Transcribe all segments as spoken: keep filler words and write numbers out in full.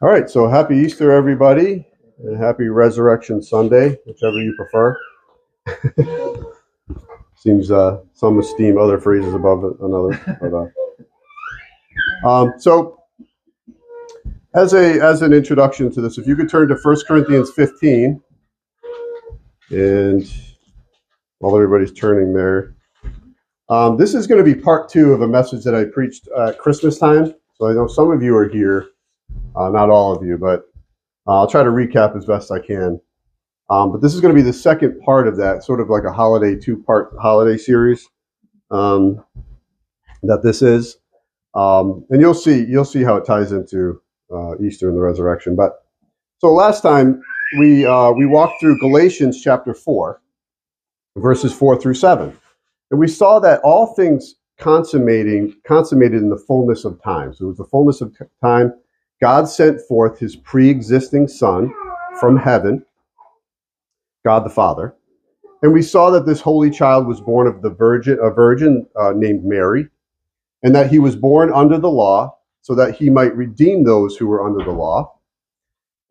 All right, so happy Easter, everybody, and happy Resurrection Sunday, whichever you prefer. Seems uh, some esteem other phrases above another. But, uh, um, so, as a as an introduction to this, if you could turn to First Corinthians fifteen, and while everybody's turning there, um, this is going to be part two of a message that I preached at Christmas time. So I know some of you are here. Uh, not all of you, but uh, I'll try to recap as best I can. Um, but this is going to be the second part of that, sort of like a holiday, two-part holiday series um, that this is. Um, and you'll see you'll see how it ties into uh, Easter and the resurrection. But so last time, we, uh, we walked through Galatians chapter four, verses four through seven. And we saw that all things consummating consummated in the fullness of time. So it was the fullness of t- time. God sent forth his pre-existing Son from heaven, God the Father. And we saw that this holy child was born of the virgin, a virgin uh, named Mary, and that he was born under the law so that he might redeem those who were under the law.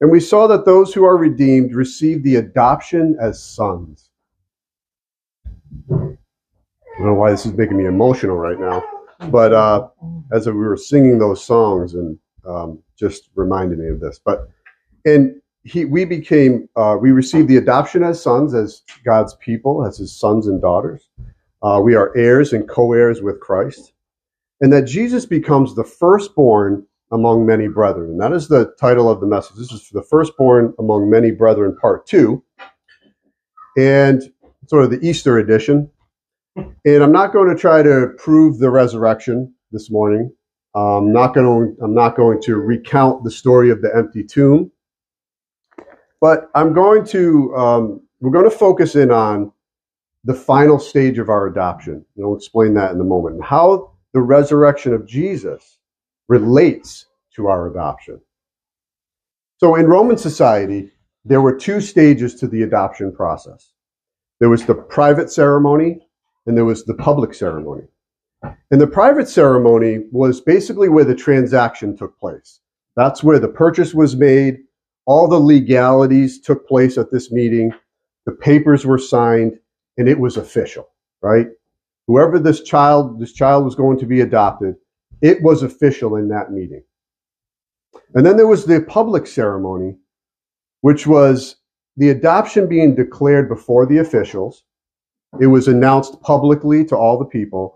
And we saw that those who are redeemed receive the adoption as sons. I don't know why this is making me emotional right now, but uh, as we were singing those songs and Um, just reminded me of this, but and he we became uh, we received the adoption as sons, as God's people, as his sons and daughters. Uh, we are heirs and co-heirs with Christ, and that Jesus becomes the firstborn among many brethren. And that is the title of the message. This is the firstborn among many brethren, part two, and sort of the Easter edition. And I'm not going to try to prove the resurrection this morning. I'm not going to, I'm not going to recount the story of the empty tomb, but I'm going to, um, we're going to focus in on the final stage of our adoption. And I'll explain that in a moment, and how the resurrection of Jesus relates to our adoption. So in Roman society, there were two stages to the adoption process. There was the private ceremony, and there was the public ceremony. And the private ceremony was basically where the transaction took place. That's where the purchase was made. All the legalities took place at this meeting. The papers were signed, and it was official, right? Whoever this child, this child was going to be adopted, it was official in that meeting. And then there was the public ceremony, which was the adoption being declared before the officials. It was announced publicly to all the people.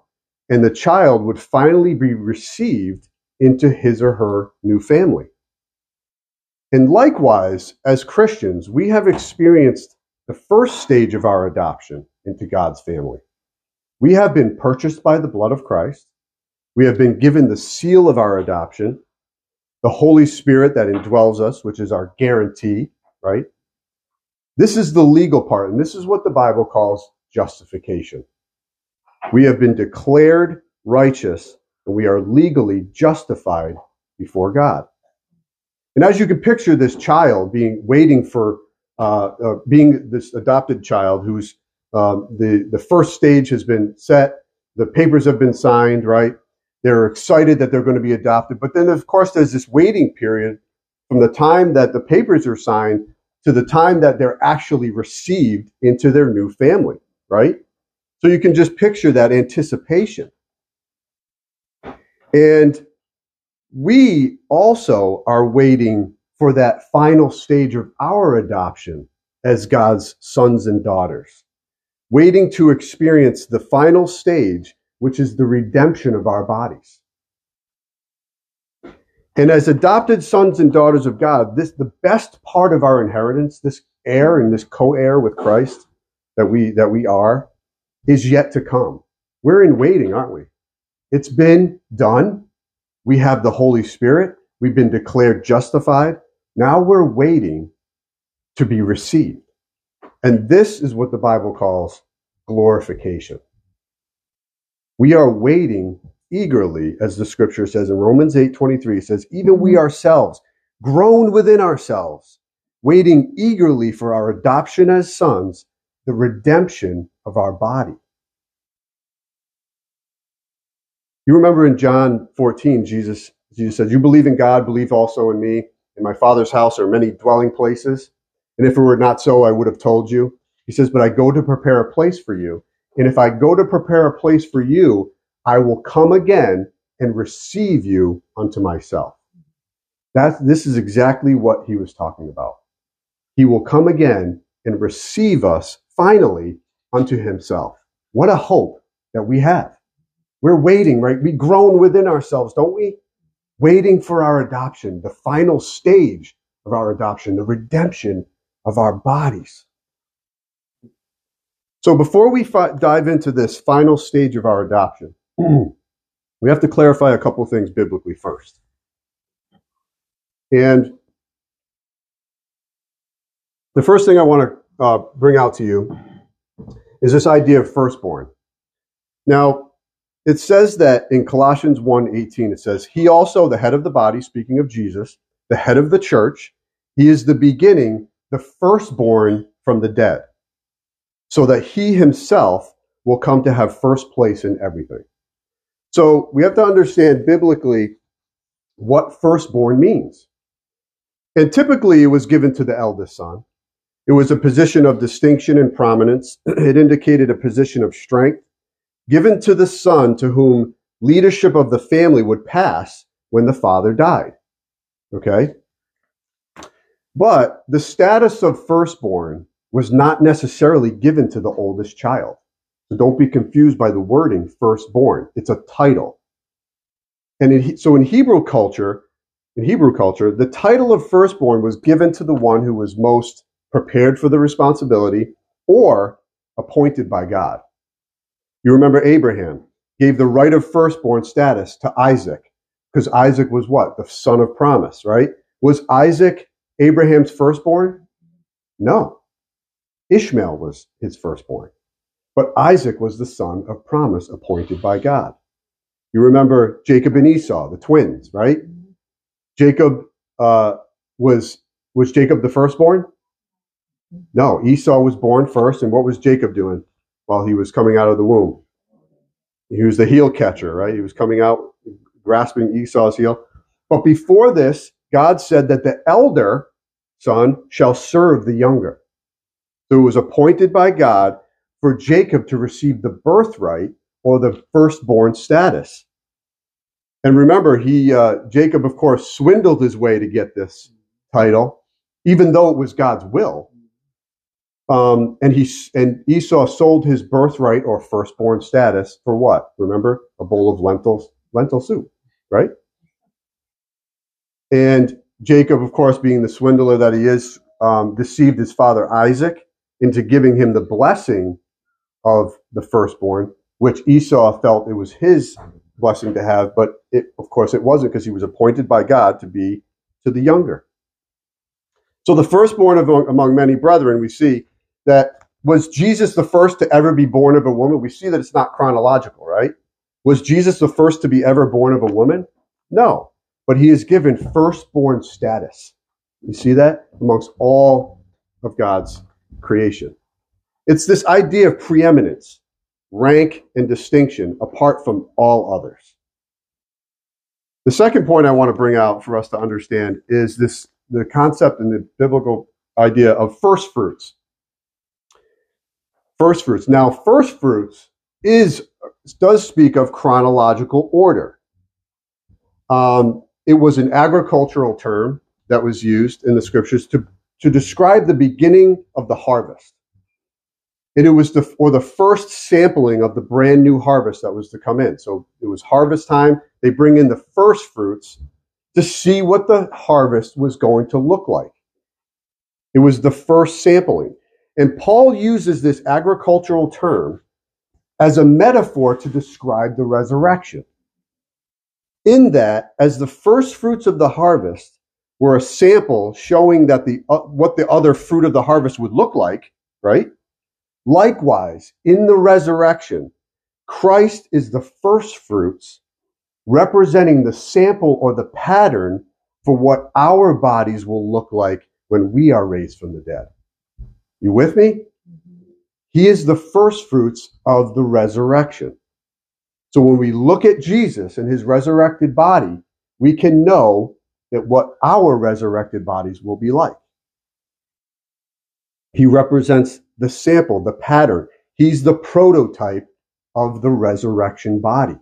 And the child would finally be received into his or her new family. And likewise, as Christians, we have experienced the first stage of our adoption into God's family. We have been purchased by the blood of Christ. We have been given the seal of our adoption, the Holy Spirit that indwells us, which is our guarantee, right? This is the legal part, and this is what the Bible calls justification. We have been declared righteous, and we are legally justified before God. And as you can picture, this child being waiting for uh, uh, being this adopted child, who's um, the the first stage has been set, the papers have been signed, right? They're excited that they're going to be adopted, but then of course there's this waiting period from the time that the papers are signed to the time that they're actually received into their new family, right? So you can just picture that anticipation. And we also are waiting for that final stage of our adoption as God's sons and daughters, waiting to experience the final stage, which is the redemption of our bodies. And as adopted sons and daughters of God, this the best part of our inheritance, this heir and this co-heir with Christ that we that we are, is yet to come. We're in waiting, aren't we? It's been done. We have the Holy Spirit. We've been declared justified. Now we're waiting to be received. And this is what the Bible calls glorification. We are waiting eagerly, as the scripture says in Romans eight twenty-three, it says, even we ourselves, groan within ourselves, waiting eagerly for our adoption as sons, the redemption of our body. You remember in John fourteen, Jesus Jesus said, you believe in God, believe also in me. In my Father's house are many dwelling places. And if it were not so, I would have told you. He says, but I go to prepare a place for you. And if I go to prepare a place for you, I will come again and receive you unto myself. That's, this is exactly what he was talking about. He will come again and receive us finally unto himself. What a hope that we have. We're waiting, right? We groan within ourselves, don't we? Waiting for our adoption, the final stage of our adoption, the redemption of our bodies. So before we f- dive into this final stage of our adoption, we have to clarify a couple of things biblically first. And the first thing I want to uh, bring out to you is this idea of firstborn. Now, it says that in Colossians one eighteen, it says, he also, the head of the body, speaking of Jesus, the head of the church, he is the beginning, the firstborn from the dead, so that he himself will come to have first place in everything. So we have to understand biblically what firstborn means. And typically it was given to the eldest son. It was a position of distinction and prominence. It indicated a position of strength given to the son to whom leadership of the family would pass when the father died. Okay? But the status of firstborn was not necessarily given to the oldest child. So don't be confused by the wording firstborn. It's a title. And in, so in Hebrew culture, In Hebrew culture, the title of firstborn was given to the one who was most prepared for the responsibility or appointed by God. You remember Abraham gave the right of firstborn status to Isaac because Isaac was what? The son of promise, right? Was Isaac Abraham's firstborn? No. Ishmael was his firstborn. But Isaac was the son of promise appointed by God. You remember Jacob and Esau, the twins, right? Jacob uh, was was Jacob the firstborn? No, Esau was born first. And what was Jacob doing while he was coming out of the womb? He was the heel catcher, right? He was coming out, grasping Esau's heel. But before this, God said that the elder son shall serve the younger. So it was appointed by God for Jacob to receive the birthright or the firstborn status. And remember, he uh, Jacob, of course, swindled his way to get this title, even though it was God's will. Um, and he and Esau sold his birthright or firstborn status for what? Remember, a bowl of lentils, lentil soup, right? And Jacob, of course, being the swindler that he is, um, deceived his father Isaac into giving him the blessing of the firstborn, which Esau felt it was his blessing to have, but it, of course it wasn't, because he was appointed by God to be to the younger. So the firstborn of, among many brethren, we see that was Jesus the first to ever be born of a woman? We see that it's not chronological, right? Was Jesus the first to be ever born of a woman? No, but he is given firstborn status. You see that? Amongst all of God's creation. It's this idea of preeminence, rank and distinction apart from all others. The second point I want to bring out for us to understand is this, the concept and the biblical idea of first fruits. First fruits. Now, first fruits is, does speak of chronological order. Um, it was an agricultural term that was used in the scriptures to, to describe the beginning of the harvest. And it was the, or the first sampling of the brand new harvest that was to come in. So it was harvest time. They bring in the first fruits to see what the harvest was going to look like. It was the first sampling. And Paul uses this agricultural term as a metaphor to describe the resurrection. In that, as the first fruits of the harvest were a sample showing that the uh, what the other fruit of the harvest would look like, right? Likewise, in the resurrection, Christ is the first fruits, representing the sample or the pattern for what our bodies will look like when we are raised from the dead. You with me? He is the first fruits of the resurrection. So when we look at Jesus and his resurrected body, we can know that what our resurrected bodies will be like. He represents the sample, the pattern. He's the prototype of the resurrection body.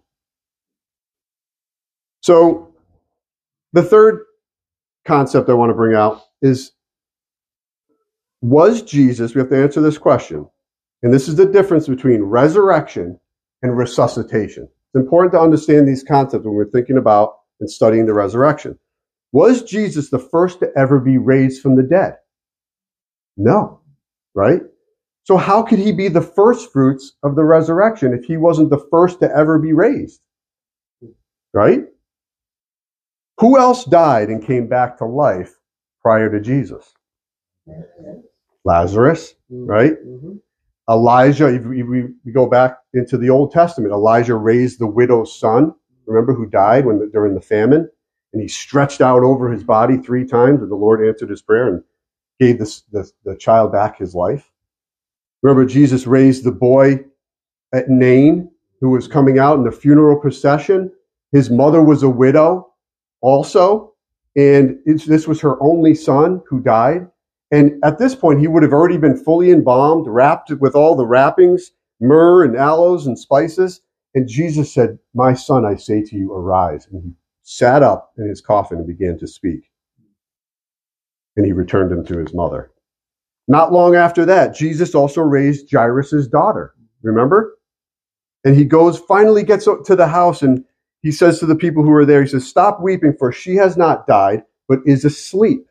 So the third concept I want to bring out is, was Jesus, we have to answer this question, and this is the difference between resurrection and resuscitation. It's important to understand these concepts when we're thinking about and studying the resurrection. Was Jesus the first to ever be raised from the dead? No, right? So how could he be the first fruits of the resurrection if he wasn't the first to ever be raised? Right? Who else died and came back to life prior to Jesus? Lazarus, right? Mm-hmm. Elijah, if we, we go back into the Old Testament, Elijah raised the widow's son, remember, who died when the, during the famine, and he stretched out over his body three times, and the Lord answered his prayer and gave this, the, the child back his life. Remember, Jesus raised the boy at Nain who was coming out in the funeral procession. His mother was a widow also, and it's, this was her only son who died. And at this point, he would have already been fully embalmed, wrapped with all the wrappings, myrrh and aloes and spices. And Jesus said, "My son, I say to you, arise." And he sat up in his coffin and began to speak. And he returned him to his mother. Not long after that, Jesus also raised Jairus' daughter, remember? And he goes, finally gets to the house, and he says to the people who are there, he says, "Stop weeping, for she has not died, but is asleep."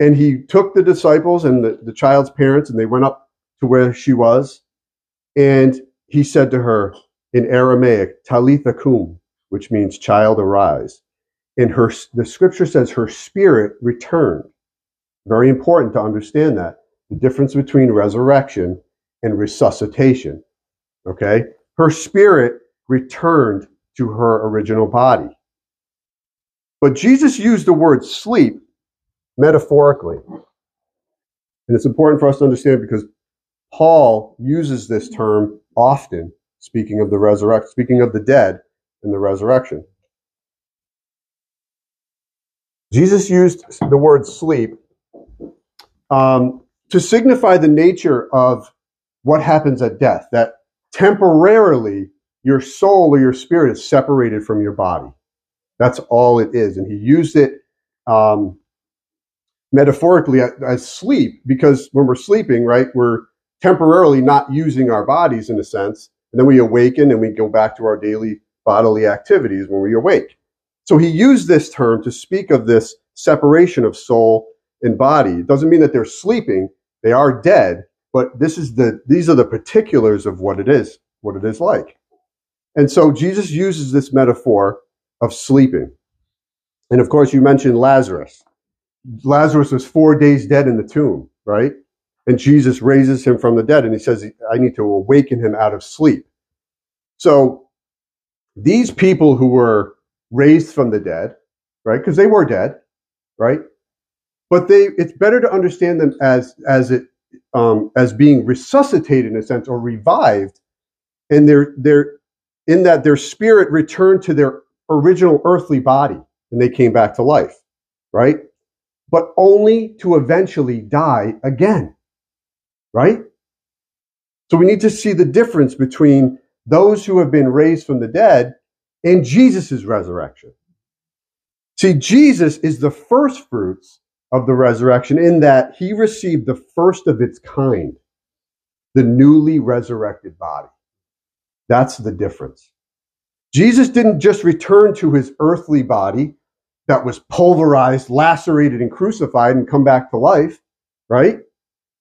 And he took the disciples and the, the child's parents, and they went up to where she was. And he said to her in Aramaic, "Talitha kum," which means "child, arise." And her, the scripture says, her spirit returned. Very important to understand that, the difference between resurrection and resuscitation. Okay? Her spirit returned to her original body. But Jesus used the word "sleep" metaphorically. And it's important for us to understand because Paul uses this term often, speaking of the resurrection, speaking of the dead and the resurrection. Jesus used the word "sleep" um, to signify the nature of what happens at death, that temporarily your soul or your spirit is separated from your body. That's all it is. And he used it um, metaphorically as sleep, because when we're sleeping, right, we're temporarily not using our bodies in a sense, and then we awaken and we go back to our daily bodily activities when we awake. So he used this term to speak of this separation of soul and body. It doesn't mean that they're sleeping, they are dead, but this is the these are the particulars of what it is, what it is like. And so Jesus uses this metaphor of sleeping. And of course, you mentioned Lazarus. Lazarus was four days dead in the tomb, right? And Jesus raises him from the dead, and he says, "I need to awaken him out of sleep." So these people who were raised from the dead, right? Because they were dead, right? But they it's better to understand them as as it um, as being resuscitated in a sense, or revived, and they're they're in that their spirit returned to their original earthly body, and they came back to life, right? But only to eventually die again, right? So we need to see the difference between those who have been raised from the dead and Jesus' resurrection. See, Jesus is the first fruits of the resurrection in that he received the first of its kind, the newly resurrected body. That's the difference. Jesus didn't just return to his earthly body that was pulverized, lacerated, and crucified and come back to life, right?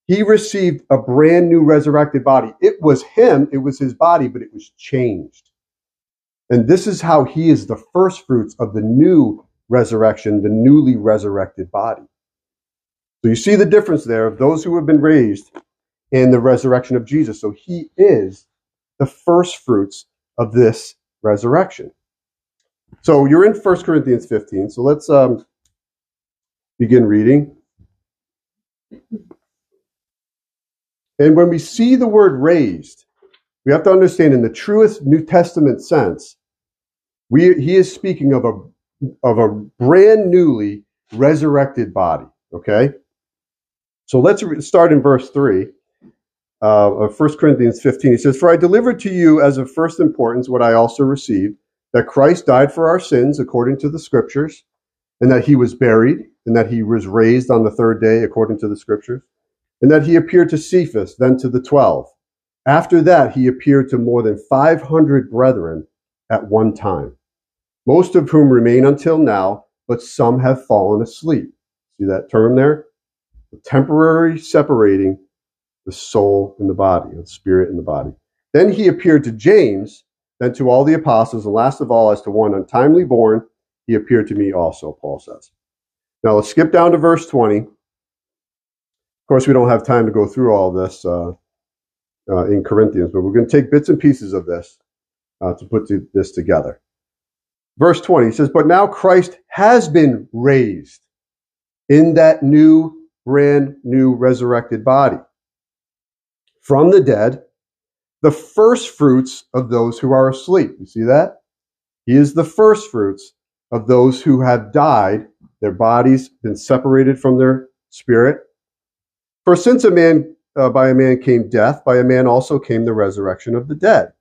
He received a brand new resurrected body. It was him, it was his body, but it was changed. And this is how he is the first fruits of the new resurrection, the newly resurrected body. So you see the difference there of those who have been raised and the resurrection of Jesus. So he is the first fruits of this resurrection. So you're in First Corinthians fifteen. So let's um, begin reading. And when we see the word "raised," we have to understand in the truest New Testament sense, We, he is speaking of a of a brand newly resurrected body. Okay, so let's re- start in verse three uh, of First Corinthians fifteen. He says, "For I delivered to you as of first importance what I also received, that Christ died for our sins according to the Scriptures, and that he was buried, and that he was raised on the third day according to the Scriptures, and that he appeared to Cephas, then to the twelve. After that, he appeared to more than five hundred brethren at one time, most of whom remain until now, but some have fallen asleep." See that term there? The temporary separating the soul and the body, the spirit and the body. "Then he appeared to James, then to all the apostles, and last of all, as to one untimely born, he appeared to me also," Paul says. Now let's skip down to verse twenty. Of course, we don't have time to go through all this uh, uh, in Corinthians, but we're going to take bits and pieces of this uh, to put th- this together. Verse twenty says, "But now Christ has been raised in that new, brand new resurrected body from the dead, the first fruits of those who are asleep." You see that? He is the first fruits of those who have died, their bodies been separated from their spirit. "For since a man uh, by a man came death, by a man also came the resurrection of the dead.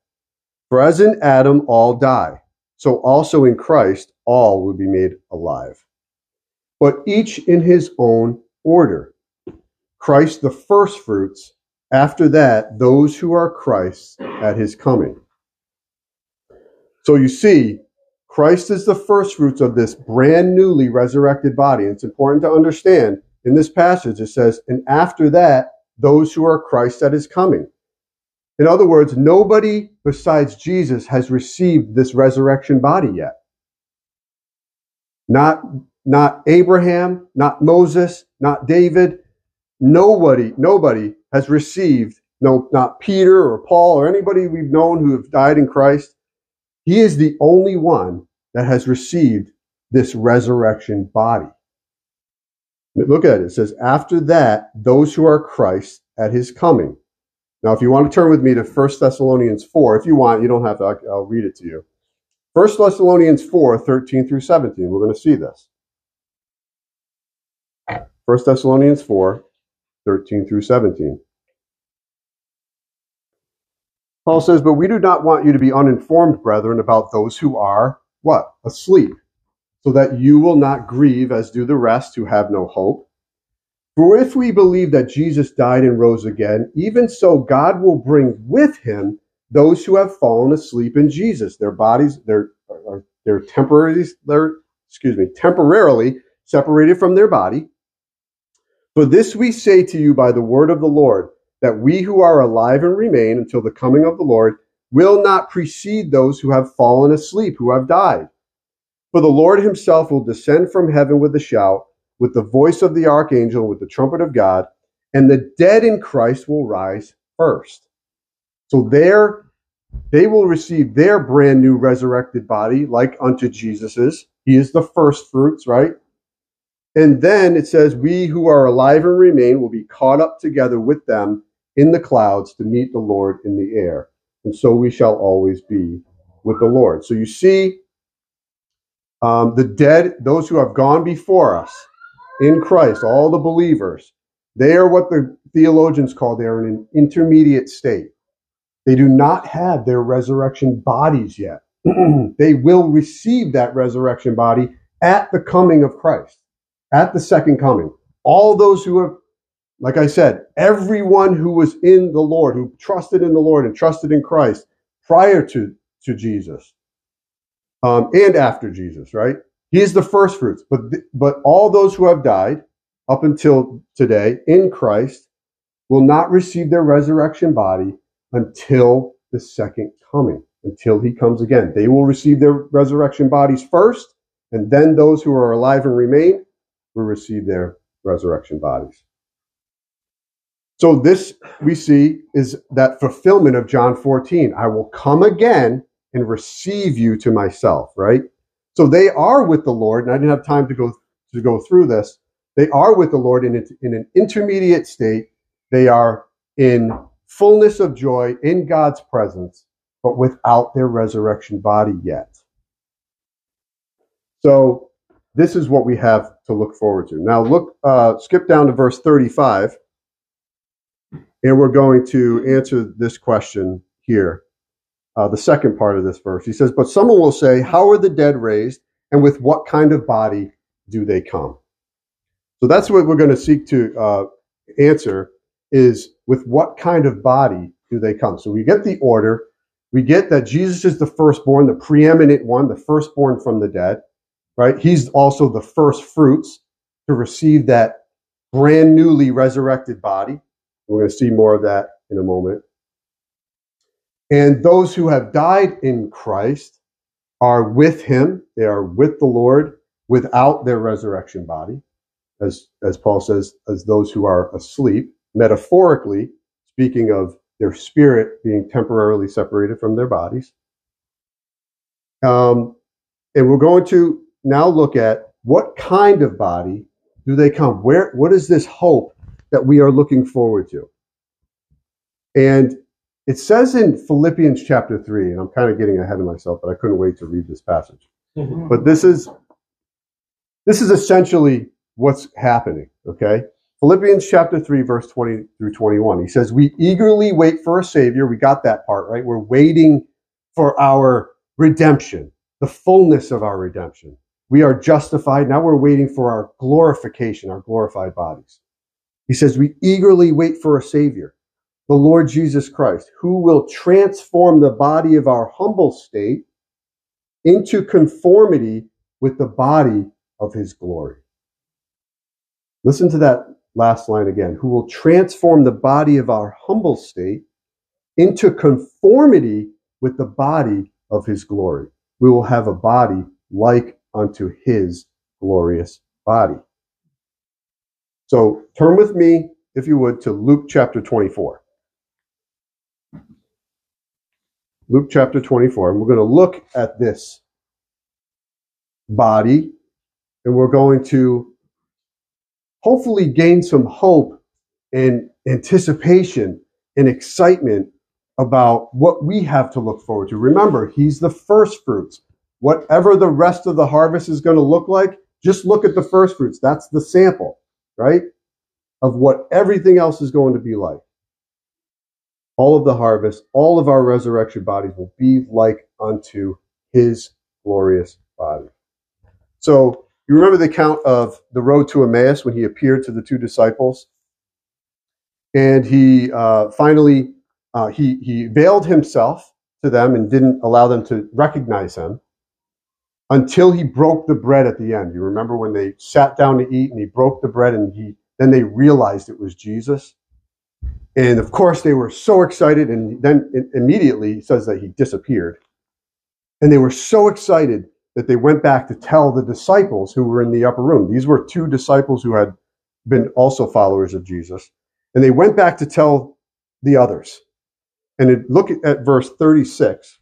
For as in Adam all die, so also in Christ all will be made alive, but each in his own order. Christ the first fruits, after that those who are Christ's at his coming." So you see, Christ is the first fruits of this brand newly resurrected body. It's important to understand in this passage, it says, "and after that, those who are Christ at his coming." In other words, nobody besides Jesus has received this resurrection body yet. Not, not Abraham, not Moses, not David. Nobody, nobody has received, no, not Peter or Paul or anybody we've known who have died in Christ. He is the only one that has received this resurrection body. Look at it. It says, "after that, those who are Christ at his coming." Now, if you want to turn with me to First Thessalonians four, if you want, you don't have to, I'll read it to you. First Thessalonians four, thirteen through seventeen. We're going to see this. First Thessalonians four, thirteen through seventeen. Paul says, "But we do not want you to be uninformed, brethren, about those who are," what? "Asleep, so that you will not grieve as do the rest who have no hope. For if we believe that Jesus died and rose again, even so God will bring with him those who have fallen asleep in Jesus." Their bodies, they're, they're temporarily, they're, excuse me, temporarily separated from their body. "For this we say to you by the word of the Lord, that we who are alive and remain until the coming of the Lord will not precede those who have fallen asleep, who have died. For the Lord himself will descend from heaven with a shout, with the voice of the archangel, with the trumpet of God, and the dead in Christ will rise first." So there, they will receive their brand new resurrected body, like unto Jesus's. He is the first fruits, right? And then it says, "we who are alive and remain will be caught up together with them in the clouds to meet the Lord in the air. And so we shall always be with the Lord." So you see, um, the dead, those who have gone before us in Christ, all the believers, they are what the theologians call they are in an intermediate state. They do not have their resurrection bodies yet. They will receive that resurrection body at the coming of Christ. At the second coming, all those who have, like I said, everyone who was in the Lord, who trusted in the Lord and trusted in Christ prior to, to Jesus um, and after Jesus, right? He is the first fruits, but, but all those who have died up until today in Christ will not receive their resurrection body until the second coming, until he comes again. They will receive their resurrection bodies first, and then those who are alive and remain will receive their resurrection bodies. So this, we see, is that fulfillment of John fourteen. "I will come again and receive you to myself," right? So they are with the Lord, and I didn't have time to go to go through this. They are with the Lord in, in an intermediate state. They are in fullness of joy in God's presence, but without their resurrection body yet. So this is what we have to look forward to. Now look, uh, skip down to verse thirty-five, and we're going to answer this question here, uh, the second part of this verse. He says, but someone will say, how are the dead raised, and with what kind of body do they come? So that's what we're going to seek to uh, answer, is with what kind of body do they come? So we get the order. We get that Jesus is the firstborn, the preeminent one, the firstborn from the dead, right? He's also the first fruits to receive that brand newly resurrected body. We're going to see more of that in a moment. And those who have died in Christ are with him. They are with the Lord without their resurrection body, as, as Paul says, as those who are asleep, metaphorically speaking of their spirit being temporarily separated from their bodies. Um, and we're going to now look at what kind of body do they come? Where? What is this hope that we are looking forward to? And it says in Philippians chapter three, and I'm kind of getting ahead of myself, but I couldn't wait to read this passage. Mm-hmm. But this is this is essentially what's happening, okay? Philippians chapter three, verse twenty through twenty-one. He says, we eagerly wait for a Savior. We got that part, right? We're waiting for our redemption, the fullness of our redemption. We are justified. Now we're waiting for our glorification, our glorified bodies. He says, we eagerly wait for a Savior, the Lord Jesus Christ, who will transform the body of our humble state into conformity with the body of his glory. Listen to that last line again, who will transform the body of our humble state into conformity with the body of his glory. We will have a body like unto his glorious body. So turn with me, if you would, to Luke chapter twenty-four. Luke chapter twenty-four, and we're going to look at this body, and we're going to hopefully gain some hope and anticipation and excitement about what we have to look forward to. Remember, he's the first fruits. Whatever the rest of the harvest is going to look like, just look at the first fruits. That's the sample, right, of what everything else is going to be like. All of the harvest, all of our resurrection bodies will be like unto his glorious body. So, you remember the account of the road to Emmaus when he appeared to the two disciples, and he uh, finally uh, he he veiled himself to them and didn't allow them to recognize him until he broke the bread at the end. You remember when they sat down to eat and he broke the bread, and he then they realized it was Jesus, and of course they were so excited. And then it immediately he says that he disappeared, and they were so excited that they went back to tell the disciples who were in the upper room. These were two disciples who had been also followers of Jesus. And they went back to tell the others. And it, look at, at verse thirty-six.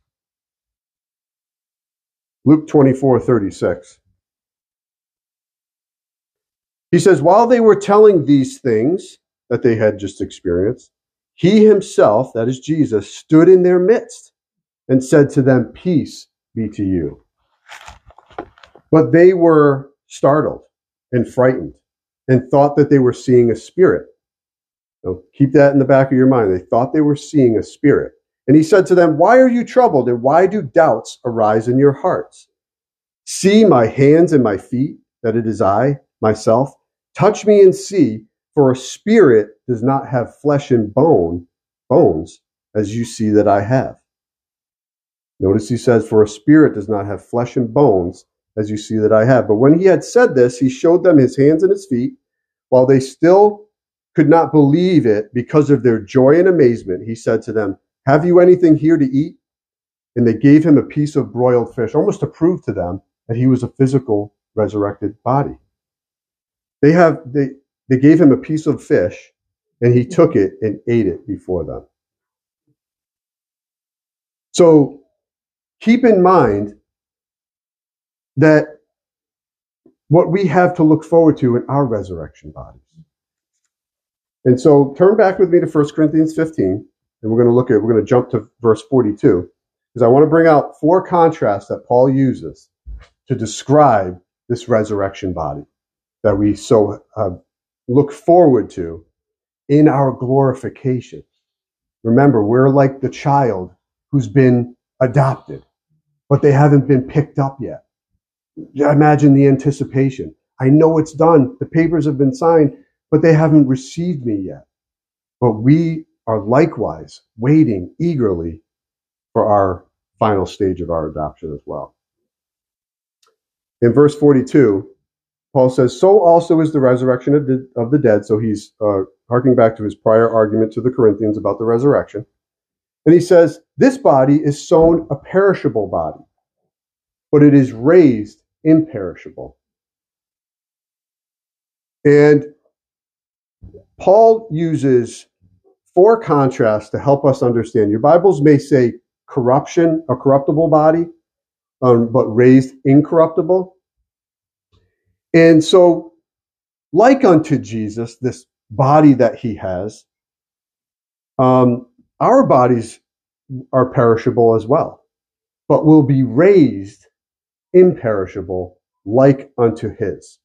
Luke twenty-four, thirty-six. He says, while they were telling these things that they had just experienced, he himself, that is Jesus, stood in their midst and said to them, peace be to you. But they were startled and frightened and thought that they were seeing a spirit. So keep that in the back of your mind. They thought they were seeing a spirit. And he said to them, why are you troubled, and why do doubts arise in your hearts? See my hands and my feet, that it is I, myself. Touch me and see, for a spirit does not have flesh and bone, bones, as you see that I have. Notice he says, for a spirit does not have flesh and bones, as you see that I have. But when he had said this, he showed them his hands and his feet. While they still could not believe it because of their joy and amazement, he said to them, have you anything here to eat? And they gave him a piece of broiled fish, almost to prove to them that he was a physical resurrected body. They have they, they gave him a piece of fish, and he took it and ate it before them. So keep in mind that what we have to look forward to in our resurrection bodies. And so turn back with me to First Corinthians fifteen, and we're going to look at, we're going to jump to verse forty-two, because I want to bring out four contrasts that Paul uses to describe this resurrection body that we so uh, look forward to in our glorification. Remember, we're like the child who's been adopted, but they haven't been picked up yet. Imagine the anticipation. I know it's done. The papers have been signed, but they haven't received me yet. But we are likewise waiting eagerly for our final stage of our adoption as well. In verse forty-two, Paul says, so also is the resurrection of the, of the dead. So he's uh, harking back to his prior argument to the Corinthians about the resurrection. And he says, this body is sown a perishable body, but it is raised imperishable. And Paul uses four contrasts to help us understand. Your Bibles may say corruption, a corruptible body, um, but raised incorruptible. And so, like unto Jesus, this body that he has, um, our bodies are perishable as well, but will be raised imperishable like unto his.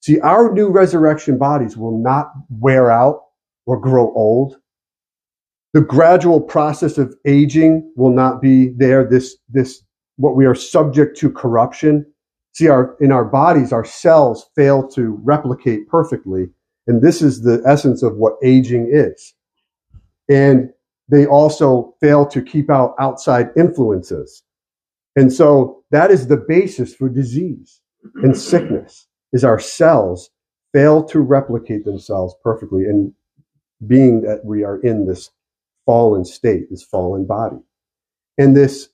See, our new resurrection bodies will not wear out or grow old. The gradual process of aging will not be there. This, this, what we are subject to corruption. See, our, in our bodies, our cells fail to replicate perfectly. And this is the essence of what aging is. And they also fail to keep out outside influences. And so that is the basis for disease and sickness. Is our cells fail to replicate themselves perfectly, and being that we are in this fallen state, this fallen body. And this,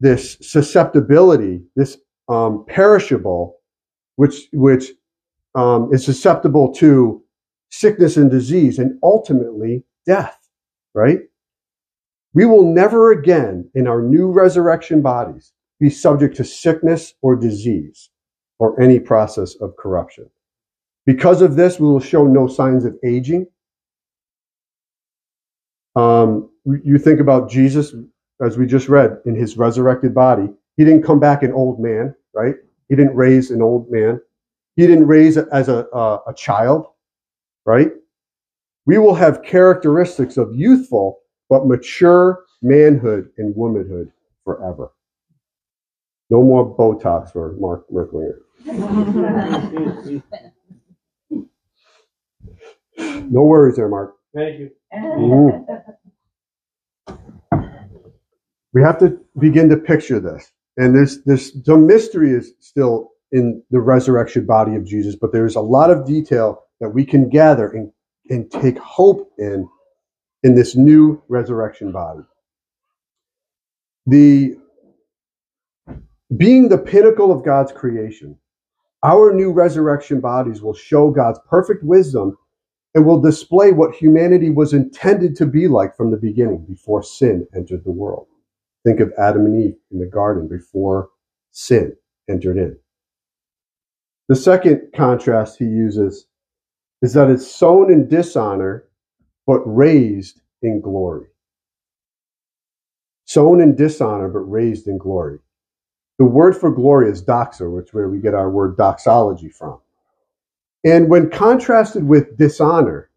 this susceptibility, this um, perishable, which which um, is susceptible to sickness and disease and ultimately death, right? We will never again in our new resurrection bodies be subject to sickness or disease, or any process of corruption. Because of this, we will show no signs of aging. Um, you think about Jesus, as we just read, in his resurrected body. He didn't come back an old man, right? He didn't raise an old man. He didn't raise as a, a, a child, right? We will have characteristics of youthful but mature manhood and womanhood forever. No more Botox for Mark Merklinger. No worries there, Mark. Thank you. Mm-hmm. We have to begin to picture this. And there's, there's some mystery is still in the resurrection body of Jesus, but there's a lot of detail that we can gather and, and take hope in, in this new resurrection body. The Being the pinnacle of God's creation, our new resurrection bodies will show God's perfect wisdom and will display what humanity was intended to be like from the beginning, before sin entered the world. Think of Adam and Eve in the garden before sin entered in. The second contrast he uses is that it's sown in dishonor, but raised in glory. Sown in dishonor, but raised in glory. The word for glory is doxa, which is where we get our word doxology from. And when contrasted with dishonor,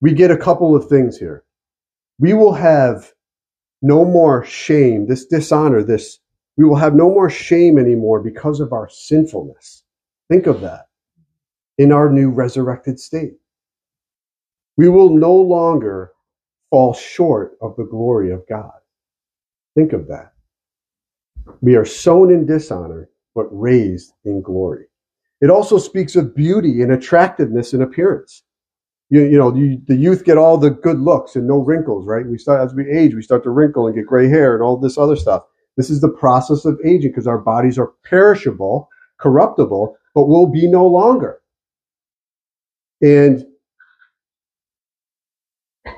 we get a couple of things here. We will have no more shame, this dishonor, this, we will have no more shame anymore because of our sinfulness. Think of that in our new resurrected state. We will no longer fall short of the glory of God. Think of that. We are sown in dishonor, but raised in glory. It also speaks of beauty and attractiveness in appearance. You, you know, you, the youth get all the good looks and no wrinkles, right? We start, as we age, we start to wrinkle and get gray hair and all this other stuff. This is the process of aging because our bodies are perishable, corruptible, but will be no longer. And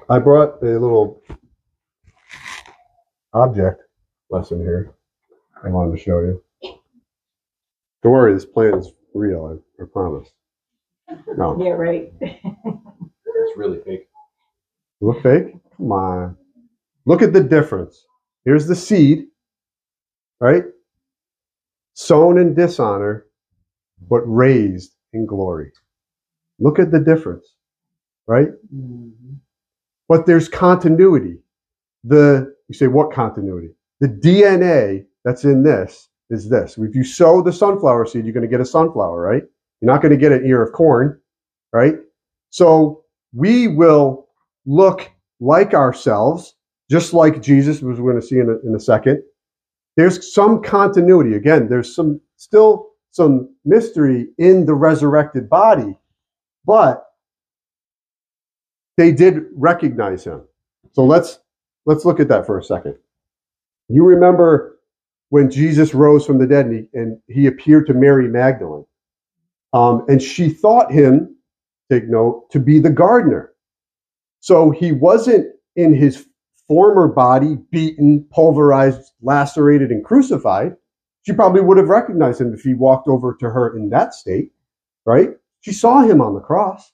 I brought a little object lesson here. I wanted to show you. Don't worry, this plant is real, I, I promise. No. Yeah, right. It's really fake. Look fake? Come on. Look at the difference. Here's the seed, right? sown in dishonor, but raised in glory. Look at the difference, right? Mm-hmm. But there's continuity. The, you say, what continuity? The D N A that's in this is this. If you sow the sunflower seed, you're going to get a sunflower, right? You're not going to get an ear of corn, right? So we will look like ourselves, just like Jesus, which we're going to see in a, in a second. There's some continuity. Again, there's some still some mystery in the resurrected body, but they did recognize him. So let's let's look at that for a second. You remember when Jesus rose from the dead and he, and he appeared to Mary Magdalene, um, and she thought him, take note, to be the gardener. So he wasn't in his former body, beaten, pulverized, lacerated, and crucified. She probably would have recognized him if he walked over to her in that state, right? She saw him on the cross.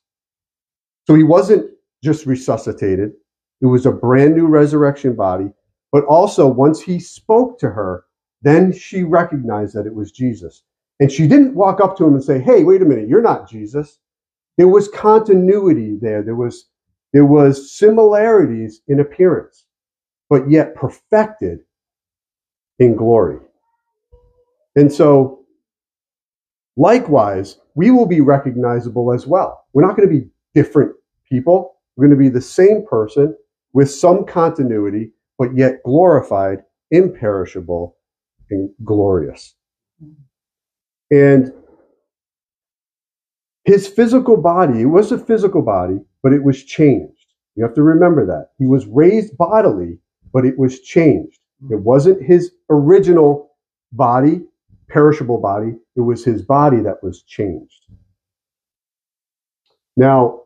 So he wasn't just resuscitated. It was a brand new resurrection body. But also, once he spoke to her, then she recognized that it was Jesus. And she didn't walk up to him and say, hey, wait a minute, you're not Jesus. There was continuity there. There was, there was similarities in appearance, but yet perfected in glory. And so, likewise, we will be recognizable as well. We're not going to be different people. We're going to be the same person with some continuity, but yet glorified, imperishable, and glorious. And his physical body, it was a physical body, but it was changed. You have to remember that. He was raised bodily, but it was changed. It wasn't his original body, perishable body. It was his body that was changed. Now,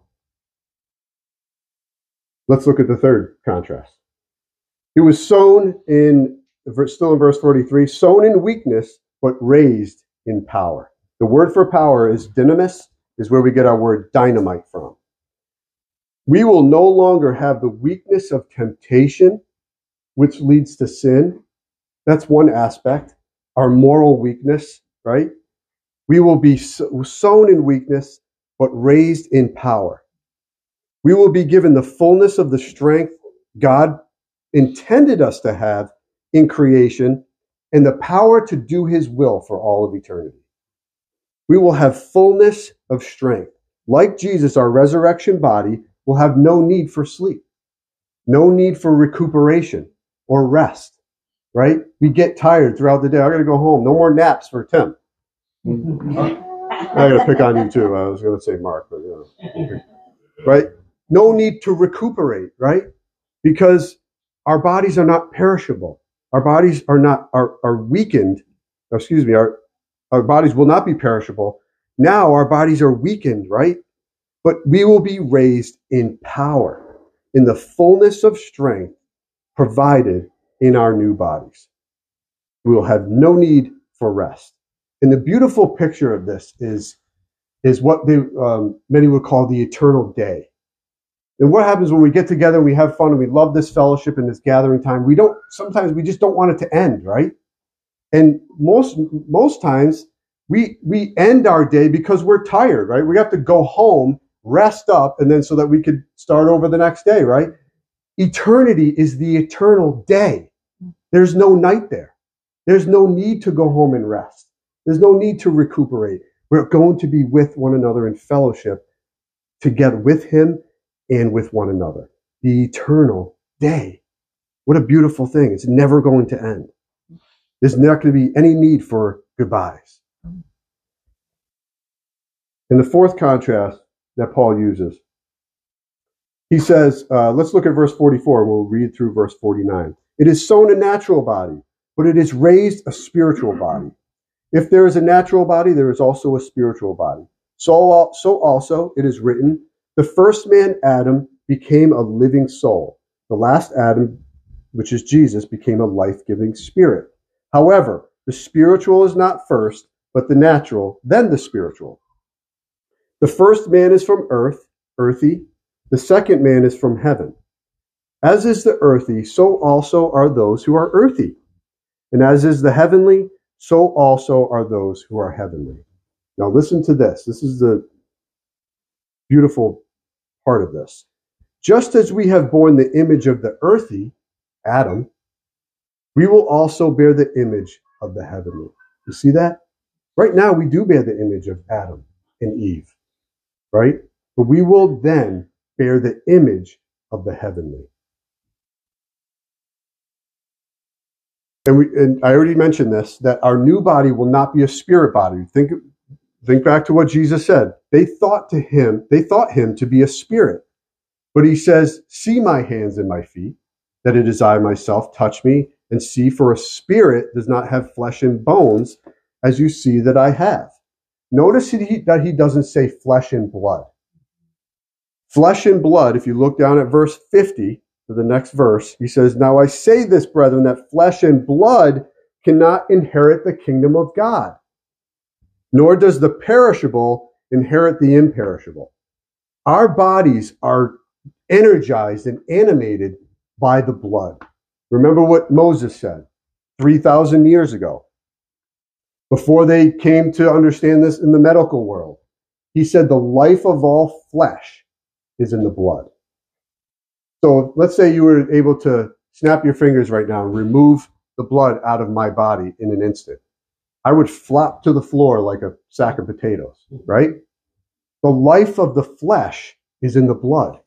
let's look at the third contrast. It was sown in, still in verse forty-three, sown in weakness, but raised in power. The word for power is dynamis, is where we get our word dynamite from. We will no longer have the weakness of temptation, which leads to sin. That's one aspect, our moral weakness, right? We will be sown in weakness, but raised in power. We will be given the fullness of the strength God intended us to have in creation and the power to do his will for all of eternity. We will have fullness of strength. Like Jesus, our resurrection body will have no need for sleep, no need for recuperation or rest, right? We get tired throughout the day. I got to go home. No more naps for Tim. I got to pick on you too. I was going to say Mark, but you know. Right? No need to recuperate, right? Because our bodies are not perishable. Our bodies are not, are, are weakened. Excuse me. Our, our bodies will not be perishable. Now our bodies are weakened, right? But we will be raised in power, in the fullness of strength provided in our new bodies. We will have no need for rest. And the beautiful picture of this is, is what they, um, many would call the eternal day. And what happens when we get together and we have fun and we love this fellowship and this gathering time? We don't, sometimes we just don't want it to end, right? And most, most times we, we end our day because we're tired, right? We have to go home, rest up, and then so that we could start over the next day, right? Eternity is the eternal day. There's no night there. There's no need to go home and rest. There's no need to recuperate. We're going to be with one another in fellowship together with him and with one another. The eternal day. What a beautiful thing. It's never going to end. There's not going to be any need for goodbyes. And the fourth contrast that Paul uses, he says, uh, let's look at verse forty-four. We'll read through verse forty-nine. It is sown a natural body, but it is raised a spiritual body. If there is a natural body, there is also a spiritual body. So, so also it is written, the first man, Adam, became a living soul. The last Adam, which is Jesus, became a life-giving spirit. However, the spiritual is not first, but the natural, then the spiritual. The first man is from earth, earthy. The second man is from heaven. As is the earthy, so also are those who are earthy. And as is the heavenly, so also are those who are heavenly. Now listen to this. This is the beautiful part of this. Just as we have borne the image of the earthy, Adam, we will also bear the image of the heavenly. You see that? Right now we do bear the image of Adam and Eve, right? But we will then bear the image of the heavenly. And, we, and I already mentioned this, that our new body will not be a spirit body. Think, think back to what Jesus said. They thought to him, they thought him to be a spirit. But he says, see my hands and my feet, that it is I myself, touch me and see, for a spirit does not have flesh and bones, as you see that I have. Notice that he, that he doesn't say flesh and blood. Flesh and blood, if you look down at verse fifty, to the next verse, he says, now I say this, brethren, that flesh and blood cannot inherit the kingdom of God, nor does the perishable inherit the imperishable. Our bodies are energized and animated by the blood. Remember what Moses said three thousand years ago, before they came to understand this in the medical world. He said, the life of all flesh is in the blood. So let's say you were able to snap your fingers right now and remove the blood out of my body in an instant. I would flop to the floor like a sack of potatoes, right? The life of the flesh is in the blood.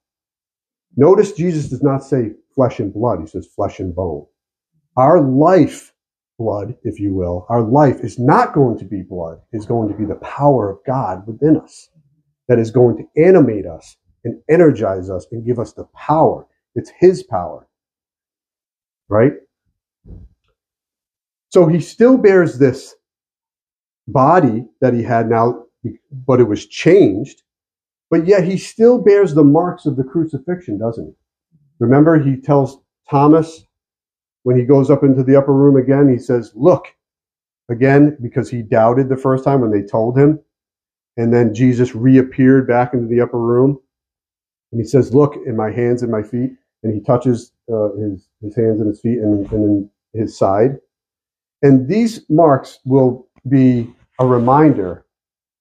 Notice Jesus does not say flesh and blood. He says flesh and bone. Our life, blood, if you will, our life is not going to be blood. It's going to be the power of God within us that is going to animate us and energize us and give us the power. It's his power, right? So he still bears this body that he had now, but it was changed, but yet he still bears the marks of the crucifixion, doesn't he? Remember, he tells Thomas when he goes up into the upper room again, he says, look, again, because he doubted the first time when they told him, and then Jesus reappeared back into the upper room. And he says, look, in my hands and my feet. And he touches uh, his, his hands and his feet and, and in his side. And these marks will be a reminder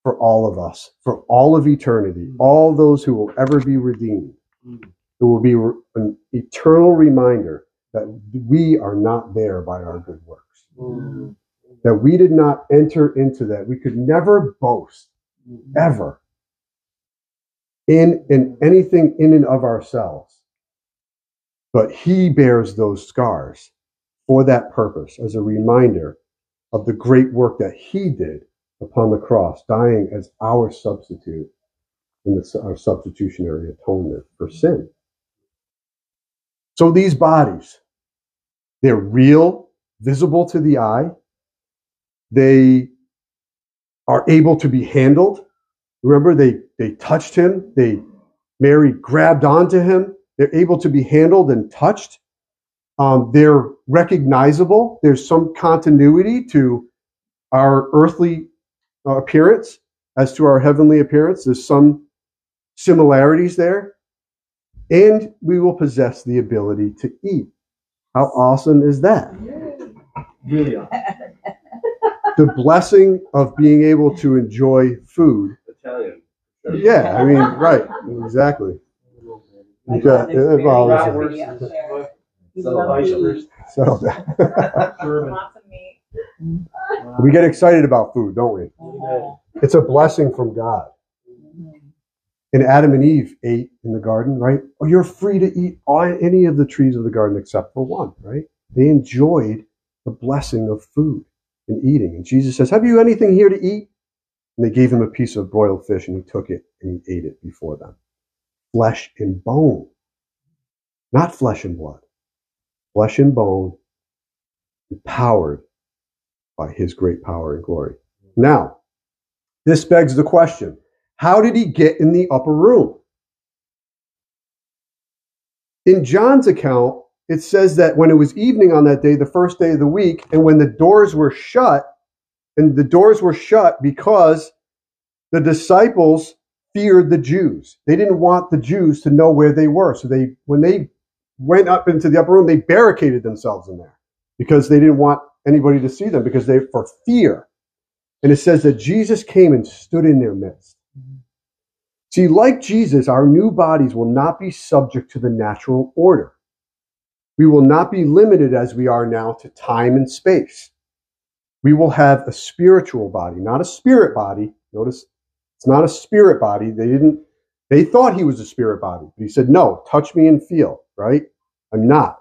for all of us, for all of eternity, all those who will ever be redeemed. It will be an eternal reminder that we are not there by our good works, mm-hmm. that we did not enter into that. We could never boast, ever. In, in anything in and of ourselves. But he bears those scars for that purpose, as a reminder of the great work that he did upon the cross, dying as our substitute in the, our substitutionary atonement for sin. So these bodies, they're real, visible to the eye. They are able to be handled. Remember, they, they touched him. They, Mary grabbed onto him. They're able to be handled and touched. Um, they're recognizable. There's some continuity to our earthly uh, appearance as to our heavenly appearance. There's some similarities there. And we will possess the ability to eat. How awesome is that? Yeah. The blessing of being able to enjoy food. Italian. Yeah, I mean, right, exactly. You've got, it, well, so, so, we get excited about food, don't we? Uh-huh. It's a blessing from God. And Adam and Eve ate in the garden, right? Oh, you're free to eat all, any of the trees of the garden except for one, right? They enjoyed the blessing of food and eating. And Jesus says, have you anything here to eat? And they gave him a piece of broiled fish, and he took it and he ate it before them. Flesh and bone, not flesh and blood. Flesh and bone, empowered by his great power and glory. Now, this begs the question, how did he get in the upper room? In John's account, it says that when it was evening on that day, the first day of the week, and when the doors were shut, And the doors were shut because the disciples feared the Jews. They didn't want the Jews to know where they were. So they, when they went up into the upper room, they barricaded themselves in there because they didn't want anybody to see them because they, for fear. And it says that Jesus came and stood in their midst. See, like Jesus, our new bodies will not be subject to the natural order. We will not be limited as we are now to time and space. We will have a spiritual body, not a spirit body. Notice it's not a spirit body. They didn't, they thought he was a spirit body. He said, no, touch me and feel, right? I'm not.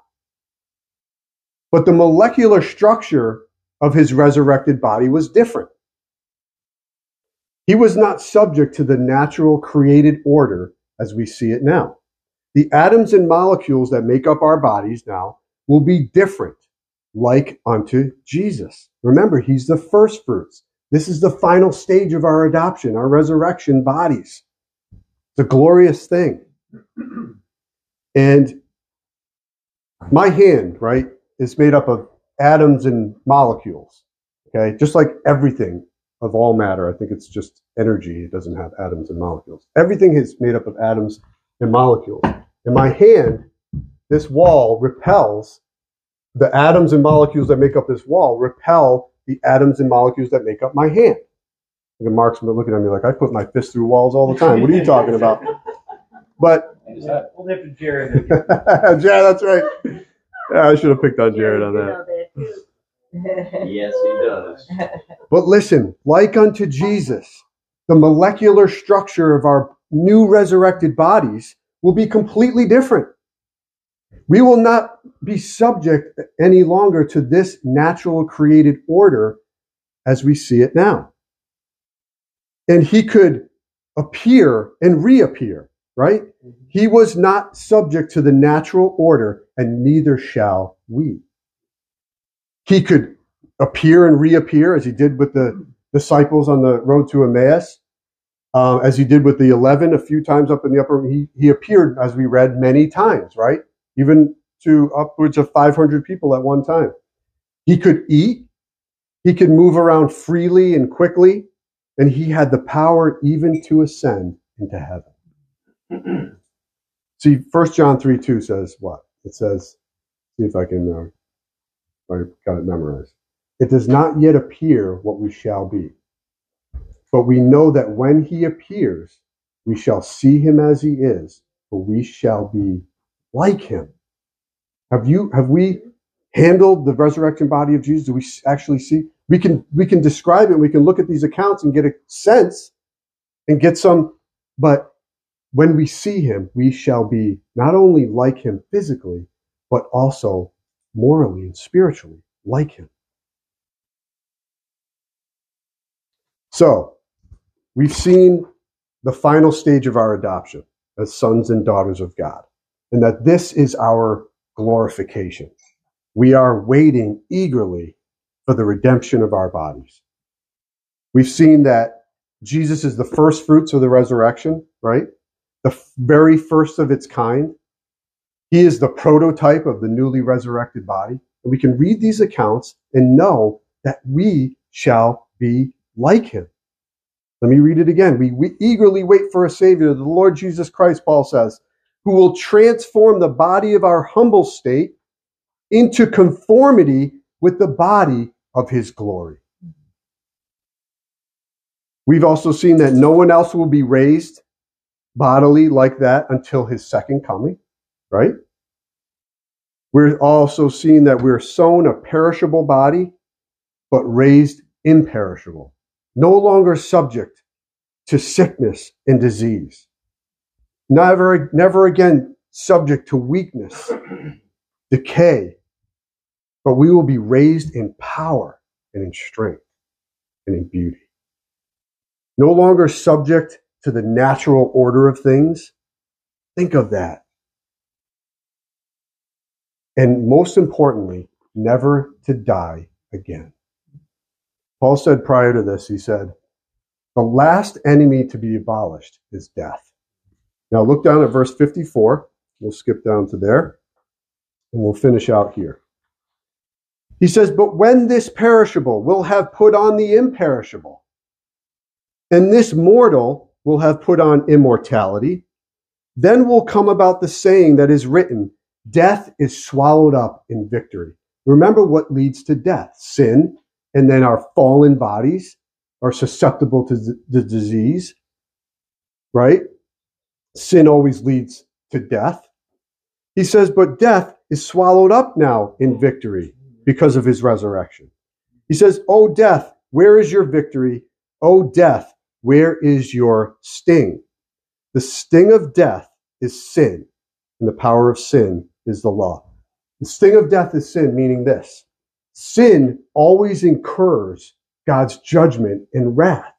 But the molecular structure of his resurrected body was different. He was not subject to the natural created order as we see it now. The atoms and molecules that make up our bodies now will be different, like unto Jesus. Remember, he's the first fruits. This is the final stage of our adoption, our resurrection bodies. It's a glorious thing. And my hand, right, is made up of atoms and molecules, okay? Just like everything of all matter. I think it's just energy. It doesn't have atoms and molecules. Everything is made up of atoms and molecules. In my hand, this wall repels the atoms and molecules that make up this wall repel the atoms and molecules that make up my hand. And Mark's been looking at me like, I put my fist through walls all the time. What are you talking about? But we'll have to Jared. Jared, that's right. Yeah, I should have picked on Jared on that. Yes, he does. But listen, like unto Jesus, the molecular structure of our new resurrected bodies will be completely different. We will not be subject any longer to this natural created order as we see it now. And he could appear and reappear, right? He was not subject to the natural order, and neither shall we. He could appear and reappear as he did with the disciples on the road to Emmaus, um, as he did with the eleven a few times up in the upper. He, he appeared, as we read, many times, right? Even to upwards of five hundred people at one time. He could eat. He could move around freely and quickly. And he had the power even to ascend into heaven. See, First John three two says what? It says, see if I can, uh, I got it memorized. It does not yet appear what we shall be. But we know that when he appears, we shall see him as he is, for we shall be like him. Have you? Have we handled the resurrection body of Jesus? Do we actually see? We can. We can describe it. We can look at these accounts and get a sense, and get some. But when we see him, we shall be not only like him physically, but also morally and spiritually like him. So we've seen the final stage of our adoption as sons and daughters of God. And that this is our glorification. We are waiting eagerly for the redemption of our bodies. We've seen that Jesus is the first fruits of the resurrection, right? The very first of its kind. He is the prototype of the newly resurrected body. And we can read these accounts and know that we shall be like him. Let me read it again. We, we eagerly wait for a Savior, the Lord Jesus Christ, Paul says, who will transform the body of our humble state into conformity with the body of his glory. We've also seen that no one else will be raised bodily like that until his second coming, right? We're also seeing that we're sown a perishable body, but raised imperishable, no longer subject to sickness and disease. Never, never again subject to weakness, decay, but we will be raised in power and in strength and in beauty. No longer subject to the natural order of things. Think of that. And most importantly, never to die again. Paul said prior to this, he said, the last enemy to be abolished is death. Now look down at verse fifty-four. We'll skip down to there, and we'll finish out here. He says, but when this perishable will have put on the imperishable, and this mortal will have put on immortality, then will come about the saying that is written, death is swallowed up in victory. Remember what leads to death: sin, and then our fallen bodies are susceptible to the disease, right? Sin always leads to death. He says, but death is swallowed up now in victory because of his resurrection. He says, O death, where is your victory? O death, where is your sting? The sting of death is sin, and the power of sin is the law. The sting of death is sin, meaning this: sin always incurs God's judgment and wrath.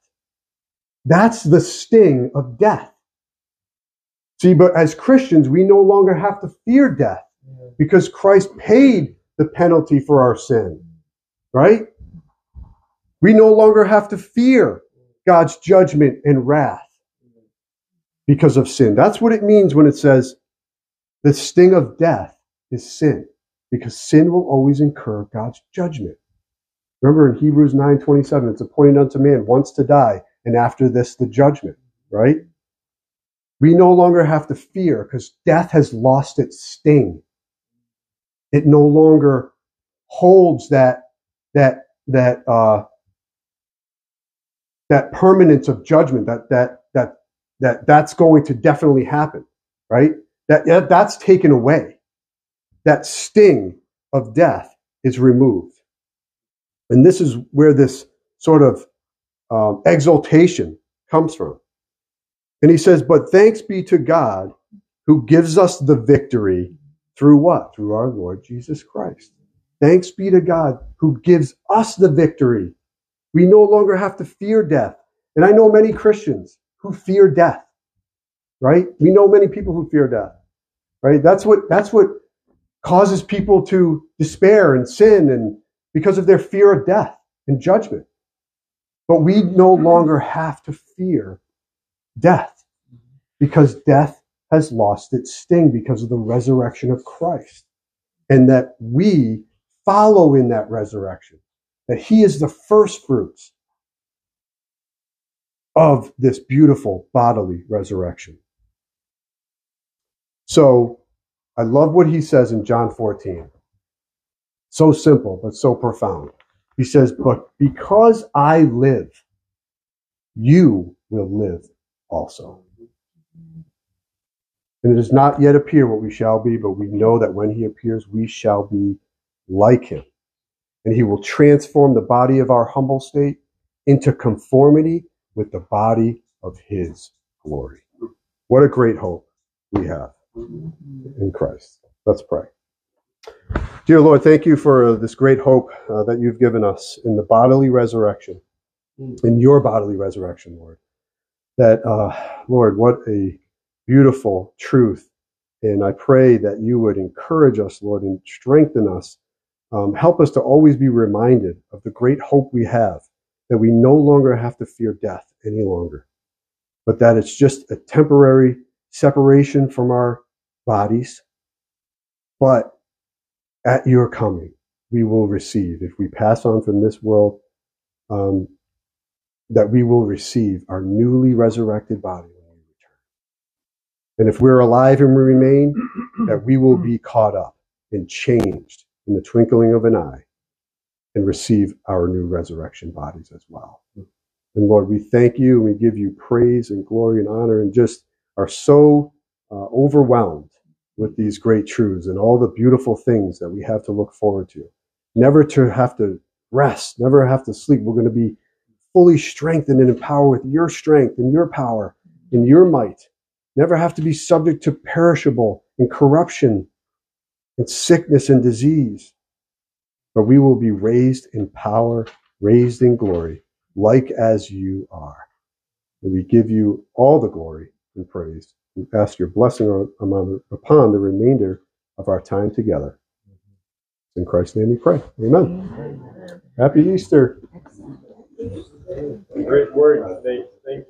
That's the sting of death. See, but as Christians, we no longer have to fear death because Christ paid the penalty for our sin, right? We no longer have to fear God's judgment and wrath because of sin. That's what it means when it says the sting of death is sin, because sin will always incur God's judgment. Remember in Hebrews nine twenty-seven, it's appointed unto man once to die, and after this the judgment, right? We no longer have to fear because death has lost its sting. It no longer holds that that that uh, that permanence of judgment. That that that that that's going to definitely happen, right? That, that that's taken away. That sting of death is removed, and this is where this sort of um, exaltation comes from. And he says, "But thanks be to God, who gives us the victory." Through what? Through our Lord Jesus Christ. Thanks be to God who gives us the victory. We no longer have to fear death. And I know many Christians who fear death, right? We know many people who fear death, right? That's what, that's what causes people to despair and sin, and because of their fear of death and judgment. But we no longer have to fear death because death has lost its sting because of the resurrection of Christ, and that we follow in that resurrection, that he is the first fruits of this beautiful bodily resurrection. So I love what he says in John fourteen. So simple, but so profound. He says, but because I live, you will live also. And it does not yet appear what we shall be, but we know that when he appears, we shall be like him. And he will transform the body of our humble state into conformity with the body of his glory. What a great hope we have in Christ. Let's pray. Dear Lord, thank you for this great hope uh, that you've given us in the bodily resurrection, in your bodily resurrection, Lord. That, uh, Lord, what a beautiful truth. And I pray that you would encourage us, Lord, and strengthen us. Um, help us to always be reminded of the great hope we have, that we no longer have to fear death any longer, but that it's just a temporary separation from our bodies. But at your coming, we will receive, if we pass on from this world, um, that we will receive our newly resurrected body. And if we're alive and we remain, that we will be caught up and changed in the twinkling of an eye and receive our new resurrection bodies as well. And Lord, we thank you and we give you praise and glory and honor, and just are so uh, overwhelmed with these great truths and all the beautiful things that we have to look forward to. Never to have to rest, never have to sleep. We're going to be fully strengthened and empowered with your strength and your power and your might. Never have to be subject to perishable and corruption and sickness and disease. But we will be raised in power, raised in glory, like as you are. And we give you all the glory and praise. We ask your blessing upon the remainder of our time together. In Christ's name we pray. Amen. Amen. Happy Easter. Great word.